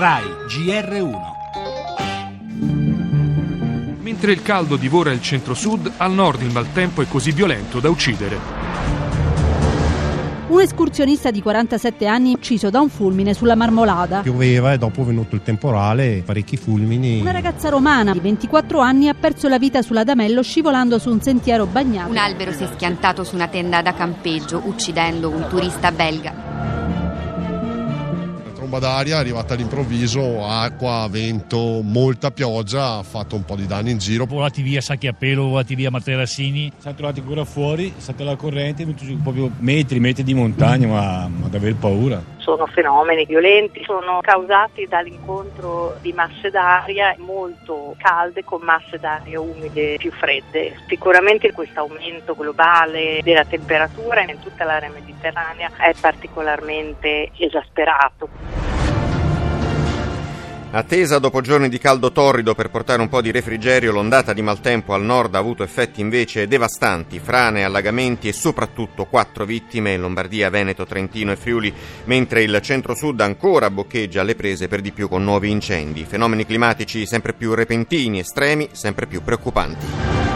RAI GR1. Mentre il caldo divora il centro-sud, al nord il maltempo è così violento da uccidere. Un escursionista di 47 anni ucciso da un fulmine sulla Marmolada. Pioveva e dopo è venuto il temporale e parecchi fulmini. Una ragazza romana di 24 anni ha perso la vita sull'Adamello scivolando su un sentiero bagnato. Un albero si è schiantato su una tenda da campeggio uccidendo un turista belga. La tromba d'aria è arrivata all'improvviso, acqua, vento, molta pioggia, ha fatto un po' di danni in giro. Volati via sacchi a pelo, volati via materassini. Siamo trovati ancora fuori, è stata la corrente, proprio metri di montagna, ma ad aver paura. Sono fenomeni violenti, sono causati dall'incontro di masse d'aria molto calde con masse d'aria umide più fredde. Sicuramente questo aumento globale della temperatura in tutta l'area mediterranea è particolarmente esasperato. Attesa dopo giorni di caldo torrido per portare un po' di refrigerio, l'ondata di maltempo al nord ha avuto effetti invece devastanti, frane, allagamenti e soprattutto 4 vittime in Lombardia, Veneto, Trentino e Friuli, mentre il centro-sud ancora boccheggia le prese per di più con nuovi incendi, fenomeni climatici sempre più repentini, estremi, sempre più preoccupanti.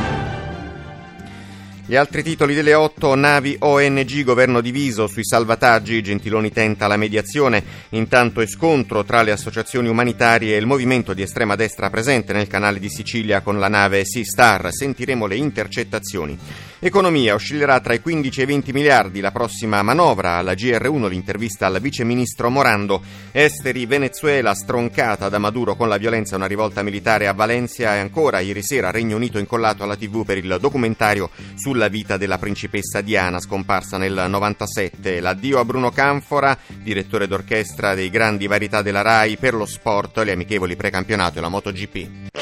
Gli altri titoli delle 8, navi ONG, governo diviso sui salvataggi, Gentiloni tenta la mediazione, intanto è scontro tra le associazioni umanitarie e il movimento di estrema destra presente nel canale di Sicilia con la nave C-Star, sentiremo le intercettazioni. Economia oscillerà tra i 15 e i 20 miliardi, la prossima manovra, alla GR1 l'intervista al viceministro Morando. Esteri, Venezuela stroncata da Maduro con la violenza, una rivolta militare a Valencia e ancora ieri sera Regno Unito incollato alla TV per il documentario sulla vita della principessa Diana scomparsa nel 97, l'addio a Bruno Canfora, direttore d'orchestra dei grandi varietà della RAI per lo sport, le amichevoli precampionato e la MotoGP.